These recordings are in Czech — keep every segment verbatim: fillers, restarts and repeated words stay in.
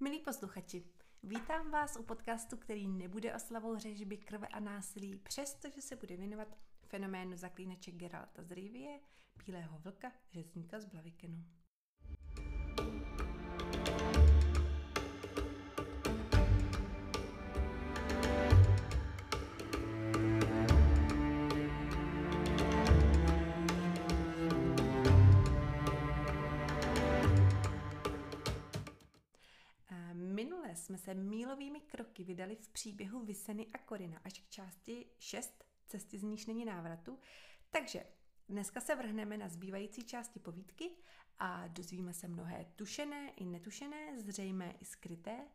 Milí posluchači, vítám vás u podcastu, který nebude oslavou řežby krve a násilí, přestože se bude věnovat fenoménu zaklínače Geralta z Rivie, Bílého vlka, Řezníka z Blavikenu. Minule jsme se mílovými kroky vydali v příběhu Vyseny a Korina až k části šest cesty z níž není návratu, takže dneska se vrhneme na zbývající části povídky a dozvíme se mnohé tušené i netušené, zřejmé i skryté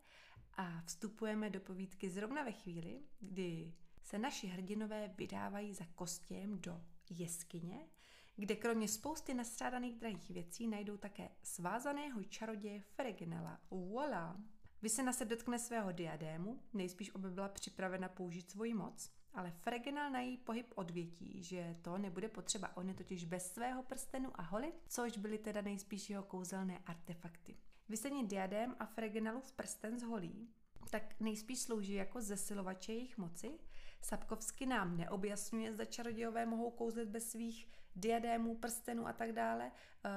a vstupujeme do povídky zrovna ve chvíli, kdy se naši hrdinové vydávají za kostěm do jeskyně, kde kromě spousty nastrádaných drahých věcí najdou také svázaného čaroděje Fregenala. Voilà! Vysena se dotkne svého diadému, nejspíš oba byla připravena použít svoji moc, ale Fregenal na její pohyb odvětí, že to nebude potřeba, on je totiž bez svého prstenu a holy, což byly teda nejspíš jeho kouzelné artefakty. Vyseně diadém a Fregenalův prsten z holí tak nejspíš slouží jako zesilovače jejich moci. Sapkowski nám neobjasňuje, zda čarodějové mohou kouzlet bez svých diadémů, prstenů a tak dále.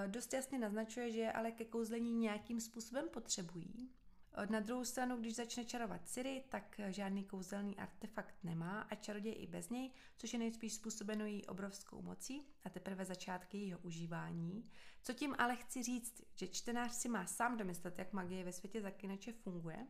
Dost jasně naznačuje, že je ale ke kouzlení nějakým způsobem potřebují. Na druhou stranu, když začne čarovat Ciri, tak žádný kouzelný artefakt nemá a čaroděj i bez něj, což je nejspíš způsobeno její obrovskou mocí a teprve začátky jejího užívání. Co tím ale chci říct, že čtenář si má sám domyslet, jak magie ve světě zaklínače funguje.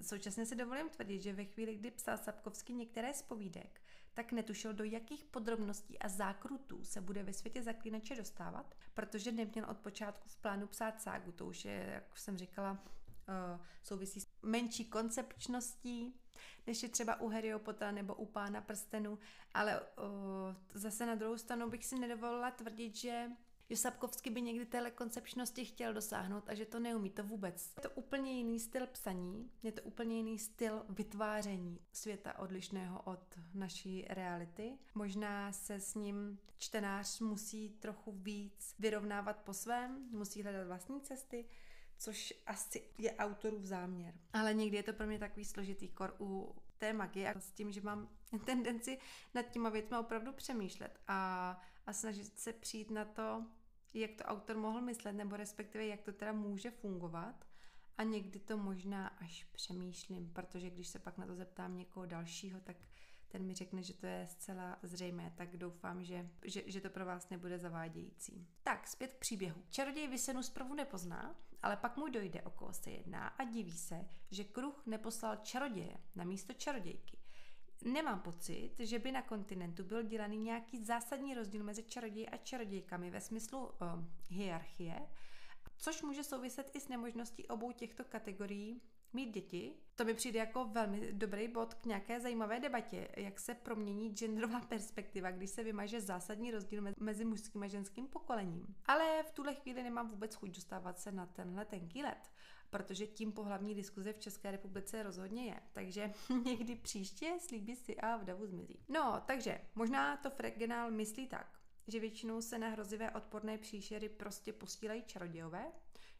Současně si dovolím tvrdit, že ve chvíli, kdy psal Sapkowski některé z povídek, tak netušil, do jakých podrobností a zákrutů se bude ve světě zaklínače dostávat, protože neměl od počátku v plánu psát ságu, to už je, jak jsem říkala, souvisí s menší koncepčností, než je třeba u Heriopota nebo u Pána prstenů, ale zase na druhou stranu bych si nedovolila tvrdit, že Sapkowski by někdy téhle koncepčnosti chtěl dosáhnout a že to neumí, to vůbec. Je to úplně jiný styl psaní, je to úplně jiný styl vytváření světa odlišného od naší reality. Možná se s ním čtenář musí trochu víc vyrovnávat po svém, musí hledat vlastní cesty, což asi je autorův záměr. Ale někdy je to pro mě takový složitý kor u té magie a s tím, že mám tendenci nad těma věcmi opravdu přemýšlet a, a snažit se přijít na to, jak to autor mohl myslet, nebo respektive jak to teda může fungovat. A někdy to možná až přemýšlím, protože když se pak na to zeptám někoho dalšího, tak ten mi řekne, že to je zcela zřejmé, tak doufám, že, že, že to pro vás nebude zavádějící. Tak, zpět k příběhu. Čaroděj Vysenu zprvu nepozná, ale pak mu dojde, o koho se jedná a diví se, že kruh neposlal čaroděje na místo čarodějky. Nemám pocit, že by na kontinentu byl dělaný nějaký zásadní rozdíl mezi čaroději a čarodějkami ve smyslu um, hierarchie, což může souviset i s nemožností obou těchto kategorií mít děti. To mi přijde jako velmi dobrý bod k nějaké zajímavé debatě, jak se promění genderová perspektiva, když se vymaže zásadní rozdíl mezi mužským a ženským pokolením. Ale v tuhle chvíli nemám vůbec chuť dostávat se na tenhle tenký led, protože tím pohlavní diskuze v České republice rozhodně je. Takže někdy příště slíbí si a v davu zmizí. No, takže možná to Fregenal myslí tak, že většinou se na hrozivé odporné příšery prostě posílají čarodějové,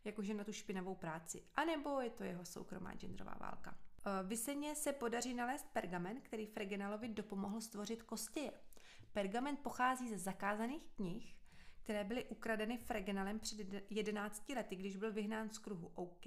jakože na tu špinavou práci, anebo je to jeho soukromá genderová válka. Vyseně se podaří nalézt pergamen, který Fregenalovi dopomohl stvořit kostěje. Pergamen pochází ze zakázaných knih, které byly ukradeny Fregenalem před jedenácti lety, když byl vyhnán z kruhu OK.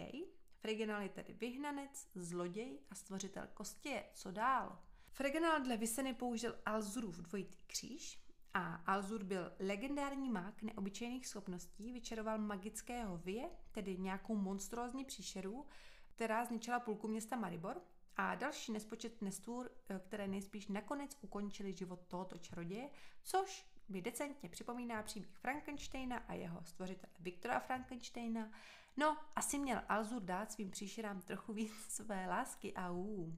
Fregenal je tedy vyhnanec, zloděj a stvořitel kostěje. Co dál? Fregenal dle Vyseny použil Alzurův dvojitý kříž, a Alzur byl legendární mák neobyčejných schopností, vyčaroval magického vie, tedy nějakou monstrózní příšeru, která zničila půlku města Maribor a další nespočet nestvůr, které nejspíš nakonec ukončily život tohoto čaroděje, což mi decentně připomíná příběh Frankensteina a jeho stvořitele Viktora Frankensteina. No, asi měl Alzur dát svým příšerám trochu víc své lásky a ú.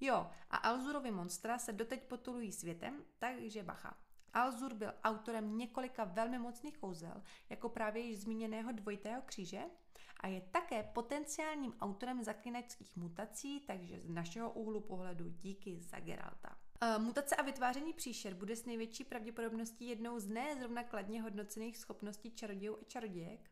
Jo, a Alzurovi monstra se doteď potulují světem, takže bacha. Alzur byl autorem několika velmi mocných kouzel, jako právě již zmíněného dvojitého kříže a je také potenciálním autorem zaklínačských mutací, takže z našeho úhlu pohledu díky za Geralta. E, mutace a vytváření příšer bude s největší pravděpodobností jednou z ne zrovna kladně hodnocených schopností čarodějů a čarodějek,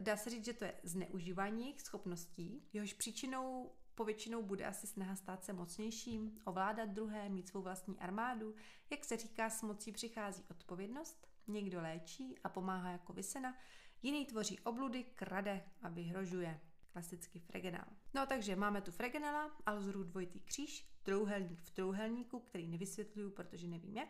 Dá se říct, že to je zneužívání jejich schopností, jehož příčinou povětšinou bude asi snaha stát se mocnějším, ovládat druhé, mít svou vlastní armádu. Jak se říká, s mocí přichází odpovědnost, někdo léčí a pomáhá jako Vysena, jiný tvoří obludy, krade a vyhrožuje. Klasicky Fregenal. No takže máme tu Fregenala, Alzuru dvojitý kříž, trouhelník v trouhelníku, který nevysvětluju, protože nevím jak,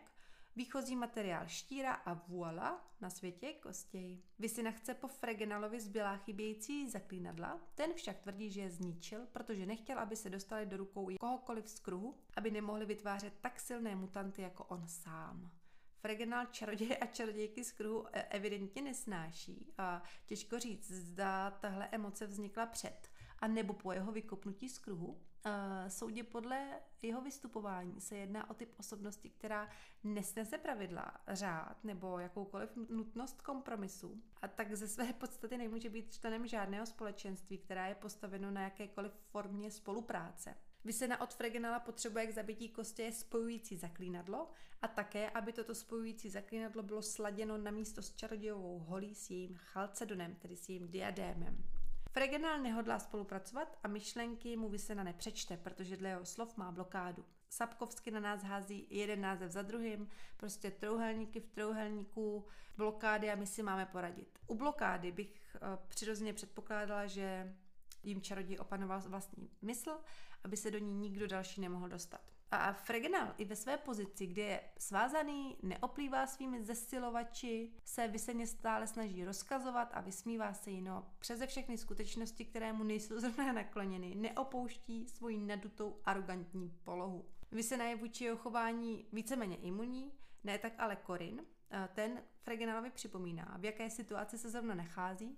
výchozí materiál štíra a voila, na světě kostěj. Vysena chce po Fregenalovi zbylá chybějící zaklínadla, ten však tvrdí, že je zničil, protože nechtěl, aby se dostali do rukou kohokoliv z kruhu, aby nemohli vytvářet tak silné mutanty jako on sám. Fregenal čaroděje a čarodějky z kruhu evidentně nesnáší a těžko říct, zda tahle emoce vznikla před a nebo po jeho vykopnutí z kruhu. Soudě podle jeho vystupování se jedná o typ osobnosti, která nesnese pravidla, řád nebo jakoukoliv nutnost kompromisu a tak ze své podstaty nemůže být členem žádného společenství, která je postaveno na jakékoliv formě spolupráce. Vysena od Fregenala potřebuje k zabití kostě spojující zaklínadlo a také, aby toto spojující zaklínadlo bylo sladěno na místo s čarodějovou holí s jejím chalcedonem, tedy s jejím diadémem. Fregenal nehodlá spolupracovat a myšlenky mu Vysena nepřečte, protože dle jeho slov má blokádu. Sapkowski na nás hází jeden název za druhým, prostě trouhelníky v trouhelníku, blokády a my si máme poradit. U blokády bych přirozeně předpokládala, že jim čaroděj opanoval vlastní mysl, aby se do ní nikdo další nemohl dostat. A Fregenal i ve své pozici, kde je svázaný, neoplývá svými zesilovači, se Vyseně stále snaží rozkazovat a vysmívá se jí, no přeze všechny skutečnosti, které mu nejsou zrovna nakloněny, neopouští svoji nadutou arrogantní polohu. Vysena je vůči jeho chování víceméně imunní, ne tak ale Korin. Ten Fregenalovi připomíná, v jaké situaci se zrovna nachází.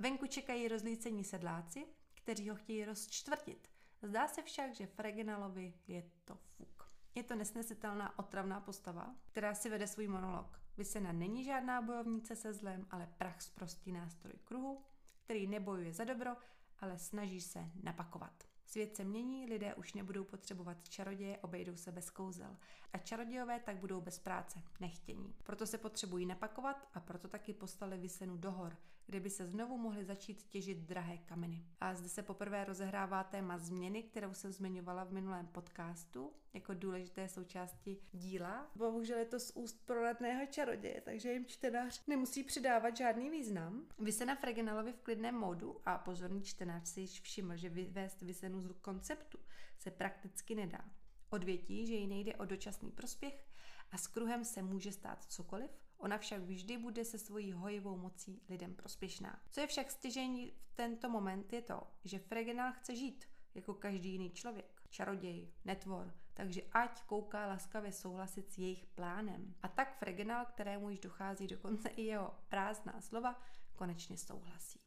Venku čekají rozlícení sedláci, kteří ho chtějí rozčtvrtit. Zdá se však, že Fregenalovi je to fuk. Je to nesnesitelná otravná postava, která si vede svůj monolog. Vysena není žádná bojovnice se zlem, ale prach z prostý nástroj kruhu, který nebojuje za dobro, ale snaží se napakovat. Svět se mění, lidé už nebudou potřebovat čaroděje, obejdou se bez kouzel. A čarodějové tak budou bez práce, nechtění. Proto se potřebují napakovat a proto taky poslali Vysenu do hor, kde by se znovu mohli začít těžit drahé kameny. A zde se poprvé rozehrává téma změny, kterou jsem zmiňovala v minulém podcastu, jako důležité součásti díla. Bohužel je to z úst proradného čaroděje, takže jim čtenář nemusí přidávat žádný význam. Vysena Fregenalovi v klidném módu a pozorný čtenář si již všiml, že vyvést Vysenu z konceptu se prakticky nedá. Odvětí, že jí nejde o dočasný prospěch a s kruhem se může stát cokoliv, ona však vždy bude se svojí hojivou mocí lidem prospěšná. Co je však stěžejní v tento moment je to, že Fregenal chce žít jako každý jiný člověk, čaroděj, netvor, takže ať kouká laskavě souhlasit s jejich plánem. A tak Fregenal, kterému již dochází dokonce i jeho prázdná slova, konečně souhlasí.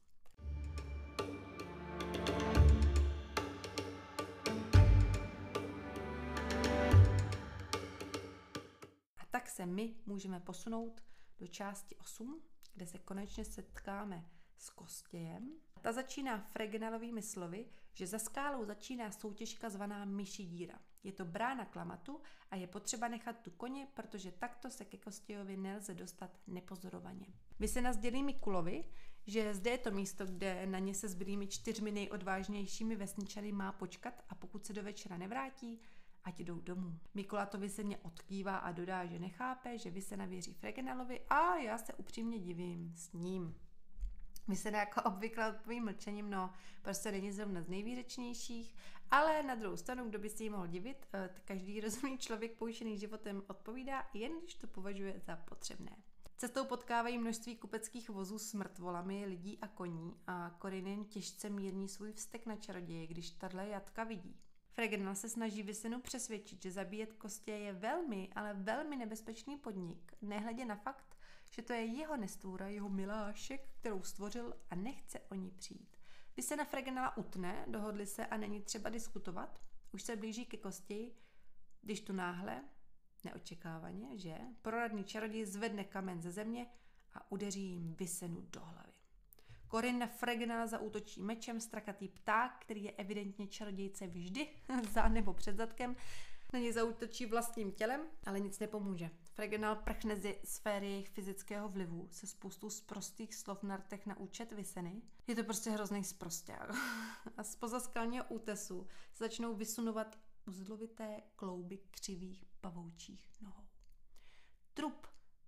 Tak se my můžeme posunout do části osm, kde se konečně setkáme s Kostějem. Ta začíná Fregenalovými slovy, že za skálou začíná soutěžka zvaná Myšidíra. Je to brána k Lamatu a je potřeba nechat tu koně, protože takto se ke Kostějovi nelze dostat nepozorovaně. Vysena sdělí Mikulovi, že zde je to místo, kde na ně se zbylými čtyřmi nejodvážnějšími vesničany má počkat a pokud se do večera nevrátí, ať jdou domů. Mikola to Vyseně odkývá a dodá, že nechápe, že Vysena věří Fregenalovi a já se upřímně divím s ním. Vysena jako obvykle odpoví mlčením, no prostě není zrovna z nejvýřečnějších, ale na druhou stranu, kdo by si jí mohl divit, každý rozumný člověk poučený životem odpovídá, jen když to považuje za potřebné. Cestou potkávají množství kupeckých vozů s mrtvolami lidí a koní a Korin jen těžce mírní svůj vztek na čaroděje, když tato jatka vidí. Fregenal se snaží Vysenu přesvědčit, že zabíjet Kostě je velmi, ale velmi nebezpečný podnik, nehledě na fakt, že to je jeho nestvůra, jeho milášek, kterou stvořil a nechce o ní přijít. Vysena Fregenala utne, dohodli se a není třeba diskutovat, už se blíží ke Kostěji, když tu náhle, neočekávaně, že proradný čaroděj zvedne kamen ze země a udeří jim Vysenu do hlavy. Korin na Fregenala zaútočí mečem, strakatý pták, který je evidentně čarodějce vždy za nebo před zadkem, na něj zaútočí vlastním tělem, ale nic nepomůže. Fregenal prchne ze sféry jejich fyzického vlivu se spoustou sprostých slov na rtech na účet Vyseny. Je to prostě hrozný sprosták. A spoza skalního útesu začnou vysunovat uzlovité klouby křivých pavoučích nohou. Trup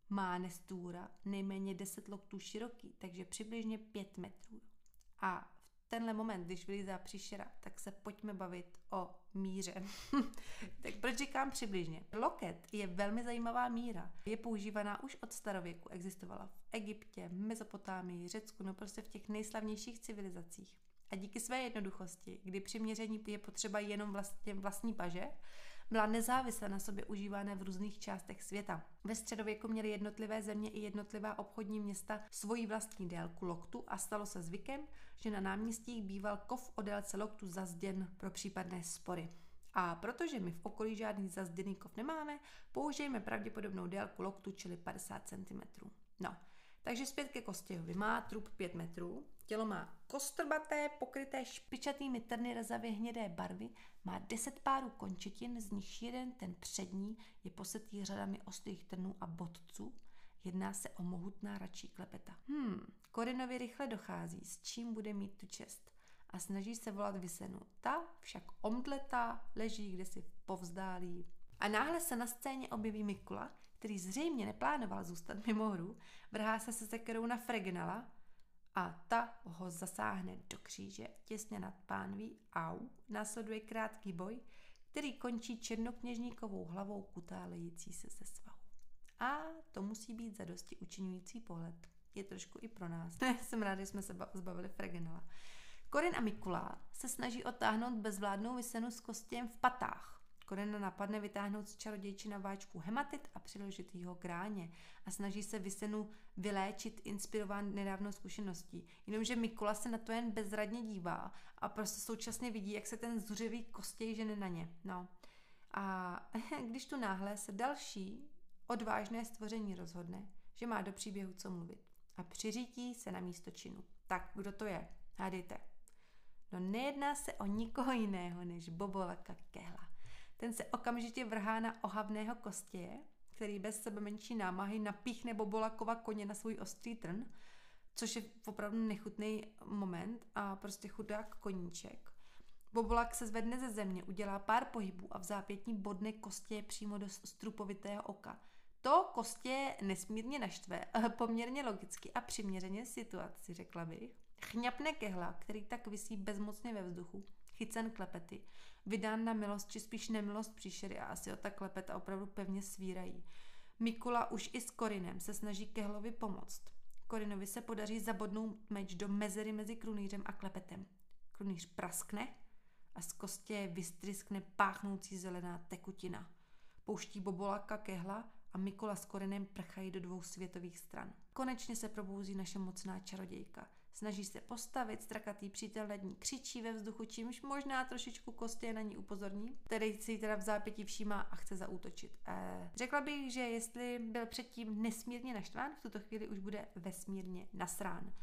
má nestůra nejméně deset loktů široký, takže přibližně pět metrů. A v tenhle moment, když vylízá příšera, tak se pojďme bavit o míře. Tak proč říkám přibližně? Loket je velmi zajímavá míra. Je používaná už od starověku. Existovala v Egyptě, Mezopotámii, Řecku, no prostě v těch nejslavnějších civilizacích. A díky své jednoduchosti, kdy při měření je potřeba jenom vlastně vlastní paže, byla nezávisle na sobě užívána v různých částech světa. Ve středověku měly jednotlivé země i jednotlivá obchodní města svoji vlastní délku loktu a stalo se zvykem, že na náměstích býval kov o délce loktu zazděn pro případné spory. A protože my v okolí žádný zazděný kov nemáme, použijeme pravděpodobnou délku loktu, čili padesát centimetrů. No, takže zpět ke Kostějovi. Má trup pět metrů, tělo má kostrbaté, pokryté špičatými trny rezavě hnědé barvy, má deset párů končetin, z nich jeden, ten přední, je posetý řadami ostrých trnů a bodců. Jedná se o mohutná račí klepeta. Hmm, Korinovi rychle dochází, s čím bude mít tu čest. A snaží se volat Vysenu. Ta však omdletá leží kdesi v povzdálí. A náhle se na scéně objeví Mikula, který zřejmě neplánoval zůstat mimo hru, vrhá se se sekerou na Fregnala a ta ho zasáhne do kříže těsně nad pánví. Au, následuje krátký boj, který končí černokněžníkovou hlavou kutálející se ze svahu. A to musí být zadosti učiňující pohled. Je trošku i pro nás. Jsem ráda, že jsme se zbavili Fregenala. Korin a Mikula se snaží otáhnout bezvládnou Vysenu s Kostějem v patách. Korina napadne vytáhnout z čarodějči na váčku hematit a přiložit jeho k ráně a snaží se Vysenu vyléčit, inspirován nedávnou zkušeností. Jenomže Mikula se na to jen bezradně dívá a prostě současně vidí, jak se ten zuřivý Kostěj žene na ně. No. A když tu náhle se další odvážné stvoření rozhodne, že má do příběhu co mluvit a přiřítí se na místo činu. Tak, kdo to je? Hádejte. No nejedná se o nikoho jiného než Boboláka Kehla. Ten se okamžitě vrhá na ohavného Kostěje, který bez sebe menší námahy napíchne Bobolákova koně na svůj ostrý trn, což je opravdu nechutný moment a prostě chudák koníček. Bobolák se zvedne ze země, udělá pár pohybů a v zápětí bodne Kostěje přímo do strupovitého oka. To Kostěje nesmírně naštve, poměrně logicky a přiměřeně situaci, řekla bych. Chňapne Kehla, který tak visí bezmocně ve vzduchu, chycen klepety, vydán na milost, či spíš nemilost příšery a asi o ta klepeta opravdu pevně svírají. Mikula už i s Korinem se snaží Kehlovi pomoct. Korinovi se podaří zabodnout meč do mezery mezi krunýřem a klepetem. Krunýř praskne a z Kostěje vystryskne páchnoucí zelená tekutina. Pouští Boboláka Kehla a Mikula s Korinem prchají do dvou světových stran. Konečně se probouzí naše mocná čarodějka. Snaží se postavit, strakatý přítel nad ní křičí ve vzduchu, čímž možná trošičku Kostěje na ní upozorní, který si ji teda v zápětí všímá a chce zaútočit. Eee. Řekla bych, že jestli byl předtím nesmírně naštván, v tuto chvíli už bude vesmírně nasrán.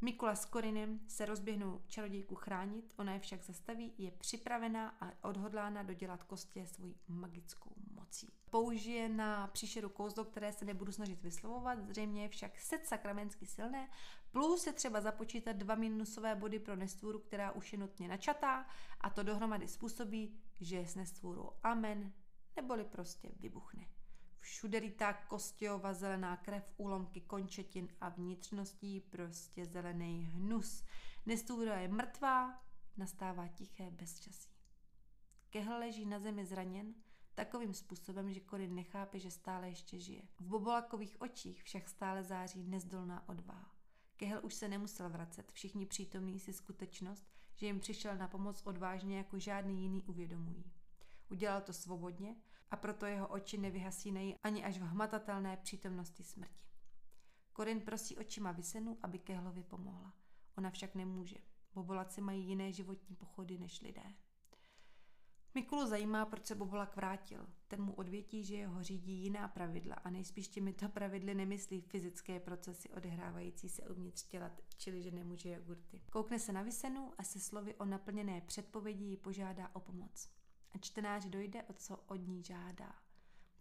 Mikula s Korinem se rozběhnou čarodějku chránit, ona je však zastaví, je připravená a odhodlána dodělat Kostěje svojí magickou mocí. Použije na příšeru kouzlo, které se nebudu snažit vyslovovat, zřejmě je však set sakramensky silné, plus je třeba započítat dva minusové body pro nestvůru, která už je nutně načatá, a to dohromady způsobí, že je s nestvůrou amen, neboli prostě vybuchne. Všude lítá Kostějova zelená krev, úlomky končetin a vnitřností, prostě zelený hnus. Nestůra je mrtvá, nastává tiché bezčasí. Kehl leží na zemi zraněn takovým způsobem, že Korin nechápe, že stále ještě žije. V Bobolákových očích však stále září nezdolná odvaha. Kehl už se nemusel vracet, všichni přítomní si skutečnost, že jim přišel na pomoc odvážně jako žádný jiný uvědomují. Udělal to svobodně a proto jeho oči nevyhasínají ani až v hmatatelné přítomnosti smrti. Korin prosí očima Vysenu, aby Kehlovi pomohla. Ona však nemůže. Bobolaci mají jiné životní pochody než lidé. Mikulu zajímá, proč se Bobolák vrátil. Ten mu odvětí, že jeho řídí jiná pravidla a nejspíš těmito pravidly nemyslí fyzické procesy odehrávající se uvnitř těla, čili že nemůže jogurty. Koukne se na Vysenu a se slovy o naplněné předpovědi ji požádá o pomoc. A čtenáři dojde, o co od ní žádá.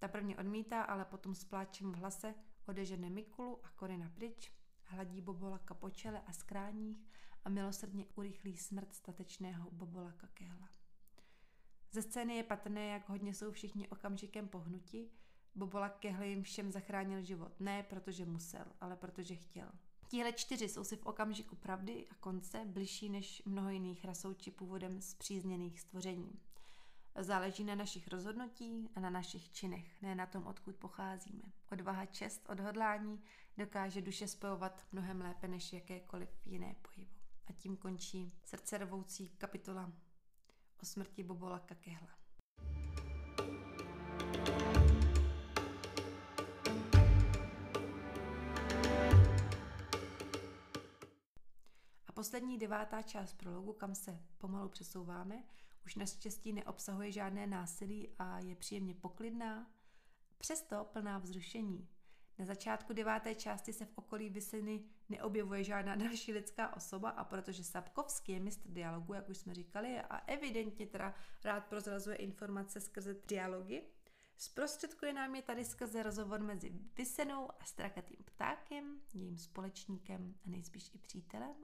Ta prvně odmítá, ale potom s pláčem v hlase odežene Mikulu a Korina pryč, hladí Bobolaka po čele a skráních a milosrdně urychlí smrt statečného Bobolaka Kehla. Ze scény je patrné, jak hodně jsou všichni okamžikem pohnuti. Bobolák Kehl jim všem zachránil život, ne protože musel, ale protože chtěl. Tihle čtyři jsou si v okamžiku pravdy a konce bližší než mnoho jiných rasou či původem zpřízněných stvoření. Záleží na našich rozhodnutí a na našich činech, ne na tom, odkud pocházíme. Odvaha, čest, odhodlání dokáže duše spojovat mnohem lépe než jakékoliv jiné pojivo. A tím končí srdcervoucí kapitola o smrti Bobolaka Kehla. A poslední devátá část prologu, kam se pomalu přesouváme, už naštěstí neobsahuje žádné násilí a je příjemně poklidná, přesto plná vzrušení. Na začátku deváté části se v okolí Vyseny neobjevuje žádná další lidská osoba, a protože Sapkowski je mistr dialogu, jak už jsme říkali, a evidentně teda rád prozrazuje informace skrze dialogy, zprostředkuje nám je tady skrze rozhovor mezi Vysenou a strakatým ptákem, jejím společníkem a nejspíš i přítelem.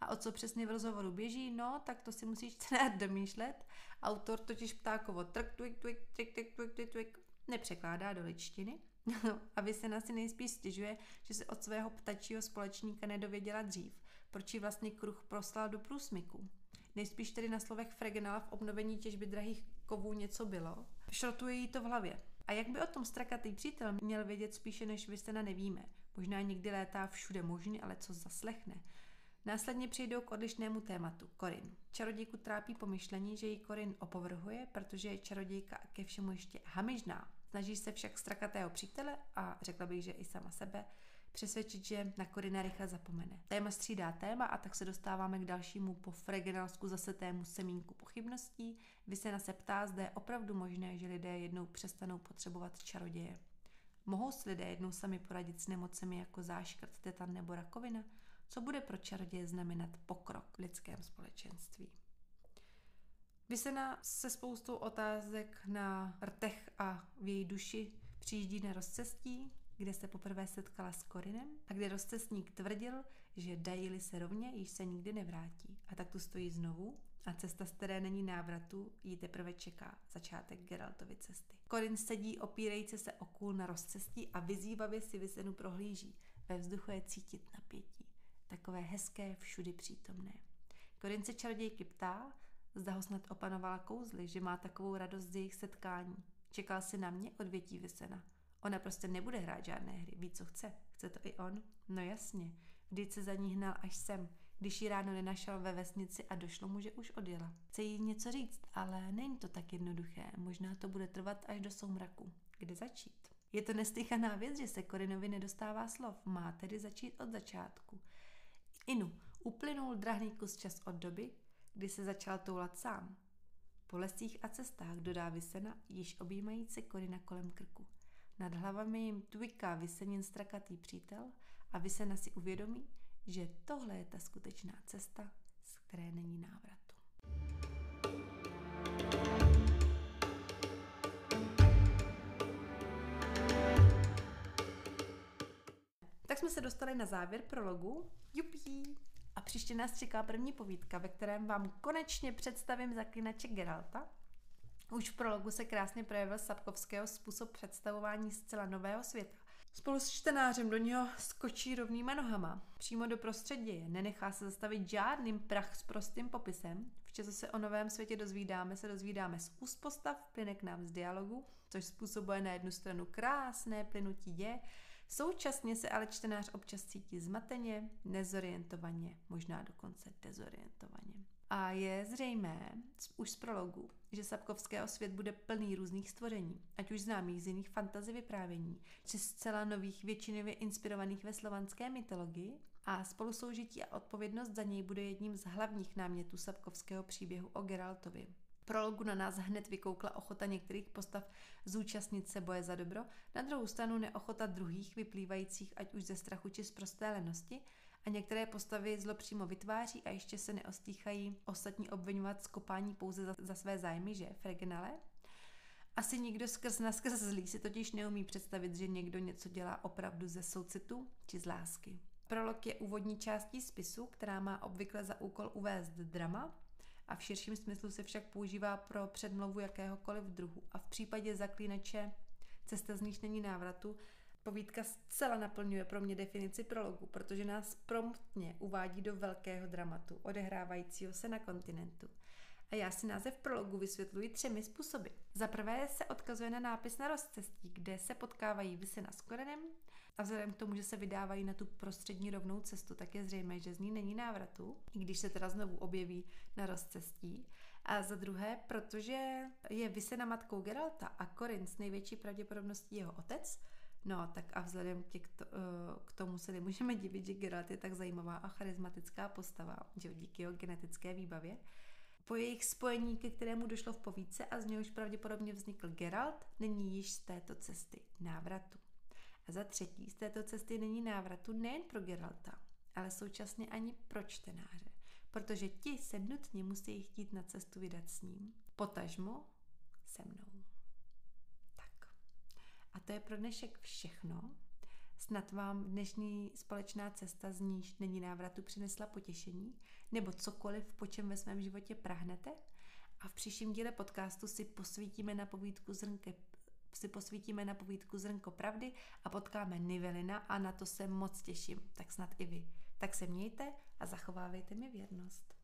A o co přesně v rozhovoru běží, no, tak to si musíš teda domýšlet. Autor totiž ptákovo trk, twik, twik, twik, twik, twik, twik, twik, nepřekládá do ličtiny. A Vysena si nejspíš stěžuje, že se od svého ptačího společníka nedověděla dřív, proč ji vlastně kruh proslal do průsmyku. Nejspíš tedy na slovech Fregenala v obnovení těžby drahých kovů něco bylo. Šrotuje jí to v hlavě. A jak by o tom strakatý přítel měl vědět spíše než Vysena, nevíme. Možná někdy létá všude možný, ale co zaslechne. Následně přijdou k odlišnému tématu. Korin. Čarodějku trápí pomyšlení, že ji Korin opovrhuje, protože je čarodějka ke všemu ještě hamižná. Snaží se však strakatého přítele a řekla bych, že i sama sebe přesvědčit, že na Korina rychle zapomene. Téma střídá téma a tak se dostáváme k dalšímu po Fregenalsku zasetému semínku pochybností. Vysena se ptá, zda je opravdu možné, že lidé jednou přestanou potřebovat čaroděje. Mohou si lidé jednou sami poradit s nemocemi jako záškrt, tetan nebo rakovina? Co bude pro čaroděje znamenat pokrok v lidském společenství? Vysena se spoustou otázek na rtech a v její duši přijíždí na rozcestí, kde se poprvé setkala s Korinem a kde rozcestník tvrdil, že dají-li se rovně, již se nikdy nevrátí. A tak tu stojí znovu a cesta, z které není návratu, ji teprve čeká začátek Geraltovy cesty. Korin sedí opírajíce se o kůl na rozcestí a vyzývavě si Vysenu prohlíží. Ve vzduchu je cítit napětí. Takové hezké, všudy přítomné. Korin se čarodějky ptá, zda ho snad opanovala kouzly, že má takovou radost z jejich setkání. Čekal si na mě, odvětí Vysena. Ona prostě nebude hrát žádné hry, ví, co chce. Chce to i on? No jasně, vždyť se za ní hnal až sem, když ji ráno nenašel ve vesnici a došlo mu, že už odjela. Chce jí něco říct, ale není to tak jednoduché, možná to bude trvat až do soumraku. Kde začít? Je to neslychaná věc, že se Korinovi nedostává slov, má tedy začít od začátku. Inu, uplynul drahný kus čas od doby, kdy se začal toulat sám. Po lesích a cestách, dodá Vysena, již objímající Korina kolem krku. Nad hlavami jim tviká Vysenin strakatý přítel a Vysena si uvědomí, že tohle je ta skutečná cesta, z které není návratu. Tak jsme se dostali na závěr prologu. Jupí! A příště nás čeká první povídka, ve kterém vám konečně představím zaklínače Geralta. Už v prologu se krásně projevil Sapkowského způsob představování zcela nového světa. Spolu s čtenářem do něho skočí rovnýma nohama. Přímo do prostředí, nenechá se zastavit žádným prach s prostým popisem. Včas se o novém světě dozvídáme, se dozvídáme z úst postav, plyne k nám z dialogu, což způsobuje na jednu stranu krásné plynutí děje. Současně se ale čtenář občas cítí zmateně, nezorientovaně, možná dokonce dezorientovaně. A je zřejmé už z prologu, že Sapkowského svět bude plný různých stvoření, ať už známých z jiných fantasy vyprávění, či zcela nových většinově inspirovaných ve slovanské mytologii, a spolusoužití a odpovědnost za něj bude jedním z hlavních námětů Sapkowského příběhu o Geraltovi. Prologu na nás hned vykoukla ochota některých postav zúčastnit se boje za dobro, na druhou stranu neochota druhých vyplývajících ať už ze strachu či z prosté lenosti, a některé postavy zlo přímo vytváří a ještě se neostýchají ostatní obvinovat z kopání pouze za, za své zájmy, že Fregenale. Asi nikdo skrz naskrz zlý si totiž neumí představit, že někdo něco dělá opravdu ze soucitu či z lásky. Prolog je úvodní částí spisu, která má obvykle za úkol uvést drama, a v širším smyslu se však používá pro předmluvu jakéhokoliv druhu. A v případě Zaklínače Cesta, z níž není návratu, povídka zcela naplňuje pro mě definici prologu, protože nás promptně uvádí do velkého dramatu, odehrávajícího se na kontinentu. A já si název prologu vysvětluji třemi způsoby. Za prvé se odkazuje na nápis na rozcestí, kde se potkávají Vysena s Korinem, a vzhledem k tomu, že se vydávají na tu prostřední rovnou cestu, tak je zřejmé, že z ní není návratu, i když se teda znovu objeví na rozcestí. A za druhé, protože je Vysena matkou Geralta a Korin s největší pravděpodobností jeho otec. No tak a vzhledem k tomu se nemůžeme divit, že Geralt je tak zajímavá a charismatická postava, že díky jeho genetické výbavě. Po jejich spojení, ke kterému došlo v povídce a z něj už pravděpodobně vznikl Geralt, není již z této cesty návratu. A za třetí, z této cesty není návratu nejen pro Geralta, ale současně ani pro čtenáře, protože ti se nutně musí chtít na cestu vydat s ním, potažmo se mnou. Tak. A to je pro dnešek všechno. Snad vám dnešní společná cesta, z níž není návratu, přinesla potěšení nebo cokoliv, po čem ve svém životě prahnete. A v příštím díle podcastu si posvítíme na povídku zrnke, si posvítíme na povídku Zrnko pravdy a potkáme Nivelina a na to se moc těším, tak snad i vy. Tak se mějte a zachovávejte mi věrnost.